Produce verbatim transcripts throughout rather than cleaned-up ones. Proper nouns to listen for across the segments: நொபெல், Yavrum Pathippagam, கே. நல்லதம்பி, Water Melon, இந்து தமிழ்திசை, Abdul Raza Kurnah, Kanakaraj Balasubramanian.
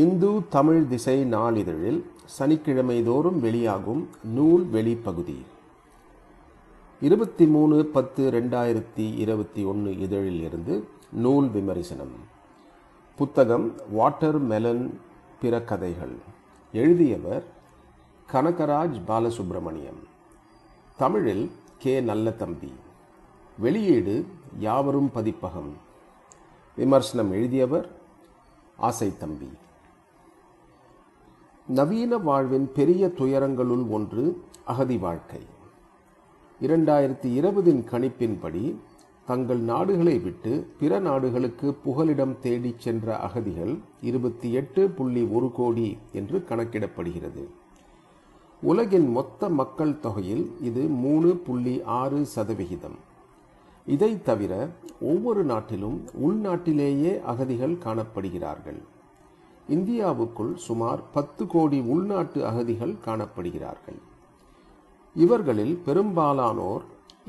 இந்து தமிழ் திசை நாளிதழில் சனிக்கிழமை தோறும் வெளியாகும் நூல் வெளிப்பகுதி இருபத்தி மூணு பத்து ரெண்டாயிரத்தி இருபத்தி ஒன்று இதழில் இருந்து நூல் விமரிசனம். புத்தகம் வாட்டர் மெலன், பிற கதைகள். எழுதியவர் கனகராஜ் பாலசுப்ரமணியம். தமிழில் கே. நல்லதம்பி. வெளியீடு யாவரும் பதிப்பகம். விமர்சனம் எழுதியவர் ஆசை தம்பி. நவீன வாழ்வின் பெரிய துயரங்களுள் ஒன்று அகதி வாழ்க்கை. இரண்டாயிரத்தி இருபதின் கணிப்பின்படி தங்கள் நாடுகளை விட்டு பிற நாடுகளுக்கு புகலிடம் தேடிச் சென்ற அகதிகள் இருபத்தி எட்டு புள்ளி ஒரு கோடி என்று கணக்கிடப்படுகிறது. உலகின் மொத்த மக்கள் தொகையில் இது மூணு புள்ளி ஆறு சதவிகிதம். இதை தவிர ஒவ்வொரு நாட்டிலும் உள்நாட்டிலேயே அகதிகள் காணப்படுகிறார்கள். இந்தியாவுக்குள் சுமார் பத்து கோடி உள்நாட்டு அகதிகள் காணப்படுகிறார்கள். இவர்களில் பெரும்பாலானோர்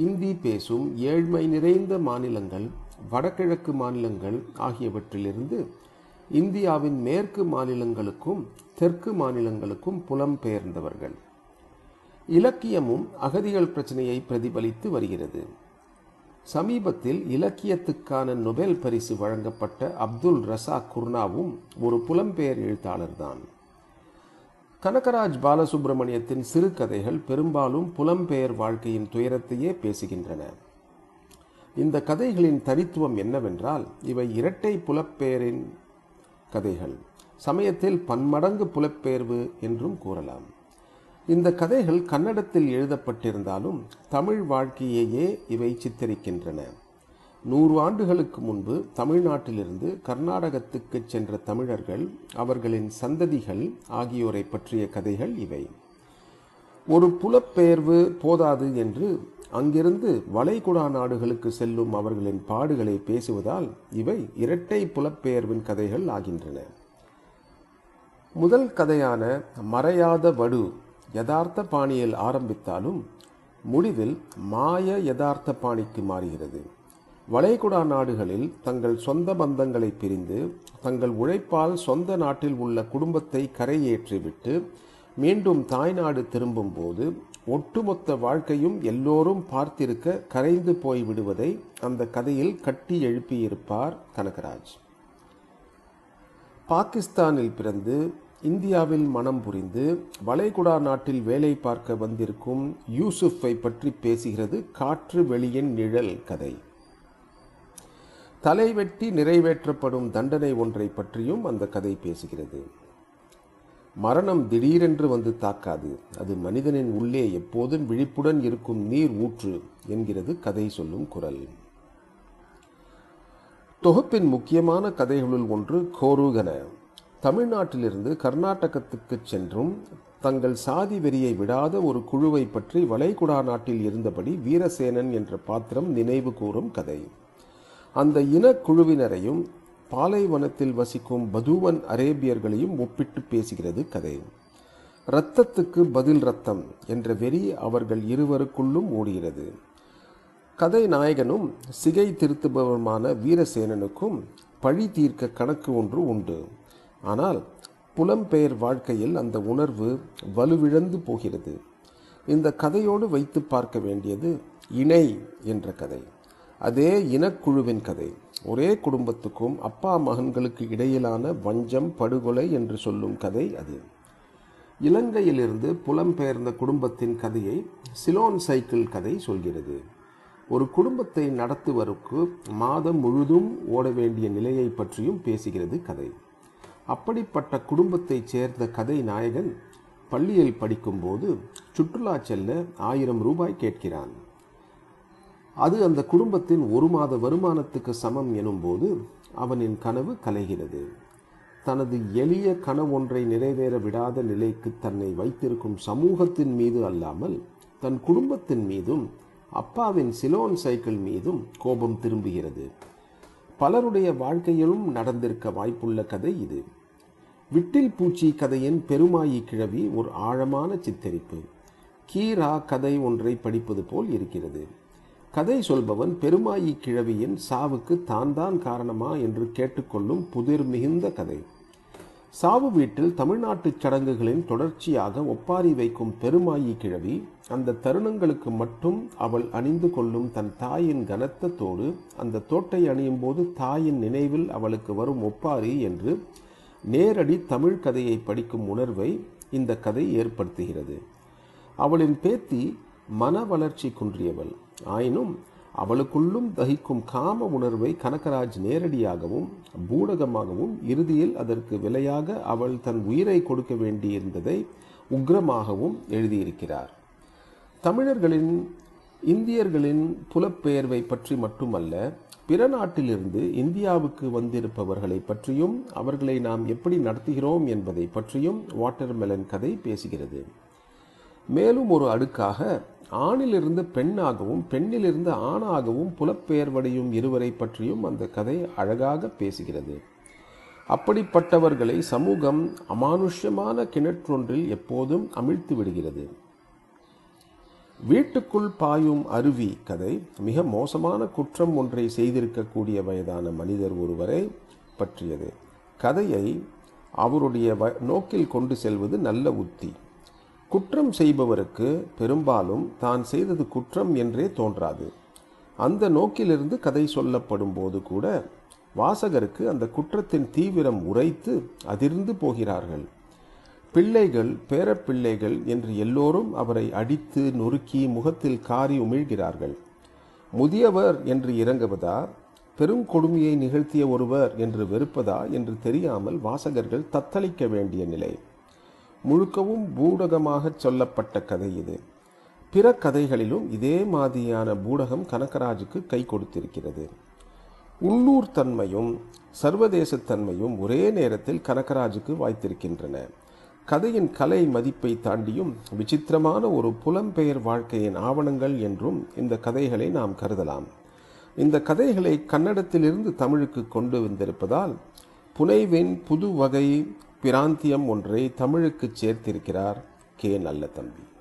இந்தி பேசும் ஏழ்மை நிறைந்த மாநிலங்கள், வடகிழக்கு மாநிலங்கள் ஆகியவற்றிலிருந்து இந்தியாவின் மேற்கு மாநிலங்களுக்கும் தெற்கு மாநிலங்களுக்கும் புலம்பெயர்ந்தவர்கள். இலக்கியமும் அகதிகள் பிரச்சனையை பிரதிபலித்து வருகிறது. சமீபத்தில் இலக்கியத்துக்கான நொபெல் பரிசு வழங்கப்பட்ட அப்துல் ரசா குர்னாவும் ஒரு புலம்பெயர் எழுத்தாளர்தான். கனகராஜ் பாலசுப்ரமணியத்தின் சிறுகதைகள் பெரும்பாலும் புலம்பெயர் வாழ்க்கையின் துயரத்தையே பேசுகின்றன. இந்த கதைகளின் தனித்துவம் என்னவென்றால், இவை இரட்டை புலப்பெயரின் கதைகள், சமயத்தில் பன்மடங்கு புலப்பெயர்வு என்றும் கூறலாம். இந்த கதைகள் கன்னடத்தில் எழுதப்பட்டிருந்தாலும் தமிழ் வாழ்க்கையையே இவை சித்தரிக்கின்றன. நூறு ஆண்டுகளுக்கு முன்பு தமிழ்நாட்டிலிருந்து கர்நாடகத்துக்கு சென்ற தமிழர்கள், அவர்களின் சந்ததிகள் ஆகியோரை பற்றிய கதைகள் இவை. ஒரு புலப்பெயர்வு போதாது என்று அங்கிருந்து வளைகுடா நாடுகளுக்கு செல்லும் அவர்களின் பாடுகளை பேசுவதால் இவை இரட்டை புலப்பெயர்வின் கதைகள் ஆகின்றன. முதல் கதையான மறையாத வடு யதார்த்த பாணியில் ஆரம்பித்தாலும் முடிவில் மாய யதார்த்த பாணிக்கு மாறுகிறது. வளைகுடா நாடுகளில் தங்கள் சொந்த பந்தங்களை பிரிந்து தங்கள் உழைப்பால் சொந்த நாட்டில் உள்ள குடும்பத்தை கரையேற்றிவிட்டு மீண்டும் தாய்நாடு திரும்பும் போது ஒட்டுமொத்த வாழ்க்கையும் எல்லோரும் பார்த்திருக்க கரைந்து போய்விடுவதை அந்த கதையில் கட்டி எழுப்பியிருப்பார் கனகராஜ். பாகிஸ்தானில் பிறந்து இந்தியாவில் மனம் புரிந்து வளைகுடா நாட்டில் வேலை பார்க்க வந்திருக்கும் யூசுஃபை பற்றி பேசுகிறது காற்று வெளியின் நிழல் கதை. தலைவெட்டி நிறைவேற்றப்படும் தண்டனை ஒன்றை பற்றியும் அந்த கதை பேசுகிறது. மரணம் திடீரென்று வந்து தாக்காது, அது மனிதனின் உள்ளே எப்போதும் விழிப்புடன் இருக்கும் நீர் ஊற்று என்கிறது கதை சொல்லும் குரல். தொகுப்பின் முக்கியமான கதைகளுள் ஒன்று கோருகன. தமிழ்நாட்டிலிருந்து கர்நாடகத்துக்கு சென்றும் தங்கள் சாதி வெறியை விடாத ஒரு குழுவை பற்றி வளைகுடா நாட்டில் இருந்தபடி வீரசேனன் என்ற பாத்திரம் நினைவு கூறும் கதை. அந்த இனக்குழுவினரையும் பாலைவனத்தில் வசிக்கும் பதுவன் அரேபியர்களையும் ஒப்பிட்டு பேசுகிறது கதை. இரத்தத்துக்கு பதில் ரத்தம் என்ற வெறி அவர்கள் இருவருக்குள்ளும் ஓடுகிறது. கதை நாயகனும் சிகை திருத்துபவருமான வீரசேனனுக்கும் பழி தீர்க்க கணக்கு ஒன்று உண்டு. ஆனால் புலம்பெயர் வாழ்க்கையில் அந்த உணர்வு வலுவிழந்து போகிறது. இந்த கதையோடு வைத்து பார்க்க வேண்டியது இணை என்ற கதை. அதே இனக்குழுவின் கதை. ஒரே குடும்பத்துக்கும் அப்பா மகன்களுக்கு இடையிலான வஞ்சம், படுகொலை என்று சொல்லும் கதை அது. இலங்கையிலிருந்து புலம்பெயர்ந்த குடும்பத்தின் கதையை சிலோன் சைக்கிள் கதை சொல்கிறது. ஒரு குடும்பத்தை நடத்துவதற்கு மாதம் முழுதும் ஓட வேண்டிய நிலையை பற்றியும் பேசுகிறது கதை. அப்படிப்பட்ட குடும்பத்தைச் சேர்ந்த கதை நாயகன் பள்ளியில் படிக்கும்போது சுற்றுலா செல்ல ஆயிரம் ரூபாய் கேட்கிறான். அது அந்த குடும்பத்தின் ஒரு மாத வருமானத்துக்கு சமம் எனும்போது அவனின் கனவு கலைகிறது. தனது எளிய கனவொன்றை நிறைவேற விடாத நிலைக்கு தன்னை வைத்திருக்கும் சமூகத்தின் மீது அல்லாமல் தன் குடும்பத்தின் மீதும் அப்பாவின் சிலோன் சைக்கிள் மீதும் கோபம் திரும்புகிறது. பலருடைய வாழ்க்கையிலும் நடந்திருக்க வாய்ப்புள்ள கதை இது. விட்டில் பூச்சி கதையின் பெருமாயி கிழவி ஒரு ஆழமான சித்தரிப்பு. கீரா கதை ஒன்றை படிப்பது போல் இருக்கிறது. கதை சொல்பவன் பெருமாயி கிழவியின் சாவுக்கு தான் தான் காரணமா என்று கேட்டுக்கொள்ளும் புதிர் மிகுந்த கதை. சாவு வீட்டில் தமிழ்நாட்டு சடங்குகளின் தொடர்ச்சியாக ஒப்பாரி வைக்கும் பெருமாயி கிழவி அந்த தருணங்களுக்கு மட்டும் அவள் அணிந்து கொள்ளும் தன் தாயின் கனத்தத்தோடு அந்த தோட்டை அணியும் போது தாயின் நினைவில் அவளுக்கு வரும் ஒப்பாரி என்று நேரடி தமிழ் கதையை படிக்கும் உணர்வை இந்த கதை ஏற்படுத்துகிறது. அவளின் பேத்தி மன வளர்ச்சி குன்றியவள். ஆயினும் அவளுக்குள்ளும் தகிக்கும் காம உணர்வை கனகராஜ் நேரடியாகவும் பூடகமாகவும் இறுதியில் அதற்கு விலையாக அவள் தன் உயிரை கொடுக்க வேண்டியிருந்ததை உக்ரமாகவும் எழுதியிருக்கிறார். தமிழர்களின் இந்தியர்களின் புலப்பெயர்வை பற்றி மட்டுமல்ல, பிற நாட்டிலிருந்து இந்தியாவுக்கு வந்திருப்பவர்களை பற்றியும் அவர்களை நாம் எப்படி நடத்துகிறோம் என்பதை பற்றியும் வாட்டர் மெலன் கதை பேசுகிறது. மேலும் ஒரு அடுக்காக ஆணிலிருந்து பெண்ணாகவும் பெண்ணிலிருந்து ஆணாகவும் புலப்பெயர்வடையும் இருவரை பற்றியும் அந்த கதை அழகாக பேசுகிறது. அப்படிப்பட்டவர்களை சமூகம் அமானுஷ்யமான கிணற்றொன்றில் எப்போதும் அமிழ்த்து விடுகிறது. வீட்டுக்குள் பாயும் அருவி கதை மிக மோசமான குற்றம் ஒன்றை செய்திருக்கக்கூடிய வயதான மனிதர் ஒருவரை பற்றியது. கதையை அவருடைய நோக்கில் கொண்டு செல்வது நல்ல உத்தி. குற்றம் செய்பவருக்கு பெரும்பாலும் தான் செய்தது குற்றம் என்றே தோன்றாது. அந்த நோக்கிலிருந்து கதை சொல்லப்படும் போது கூட வாசகருக்கு அந்த குற்றத்தின் தீவிரம் உரைத்து அதிர்ந்து போகிறார்கள். பிள்ளைகள் பேரப்பிள்ளைகள் என்று எல்லோரும் அவரை அடித்து நொறுக்கி முகத்தில் காரி உமிழ்கிறார்கள். முதியவர் என்று இரங்குவதா, பெரும் கொடுமையை நிகழ்த்திய ஒருவர் என்று வெறுப்பதா என்று தெரியாமல் வாசகர்கள் தத்தளிக்க வேண்டிய நிலை. முழுக்கவும் பூடகமாக சொல்லப்பட்ட கதை இது. பிற கதைகளிலும் இதே மாதிரியான பூடகம் கனகராஜுக்கு கை கொடுத்திருக்கிறது. உள்ளூர் தன்மையும் சர்வதேசத்தன்மையும் ஒரே நேரத்தில் கனகராஜுக்கு வாய்த்திருக்கின்றன. கதையின் கலை மதிப்பை தாண்டியும் விசித்திரமான ஒரு புலம்பெயர் வாழ்க்கையின் ஆவணங்கள் என்றும் இந்த கதைகளை நாம் கருதலாம். இந்த கதைகளை கன்னடத்திலிருந்து தமிழுக்கு கொண்டு வந்திருப்பதால் புனைவின் புது வகை பிராந்தியம் ஒன்றை தமிழுக்கு சேர்த்திருக்கிறார் கே நல்லதம்பி.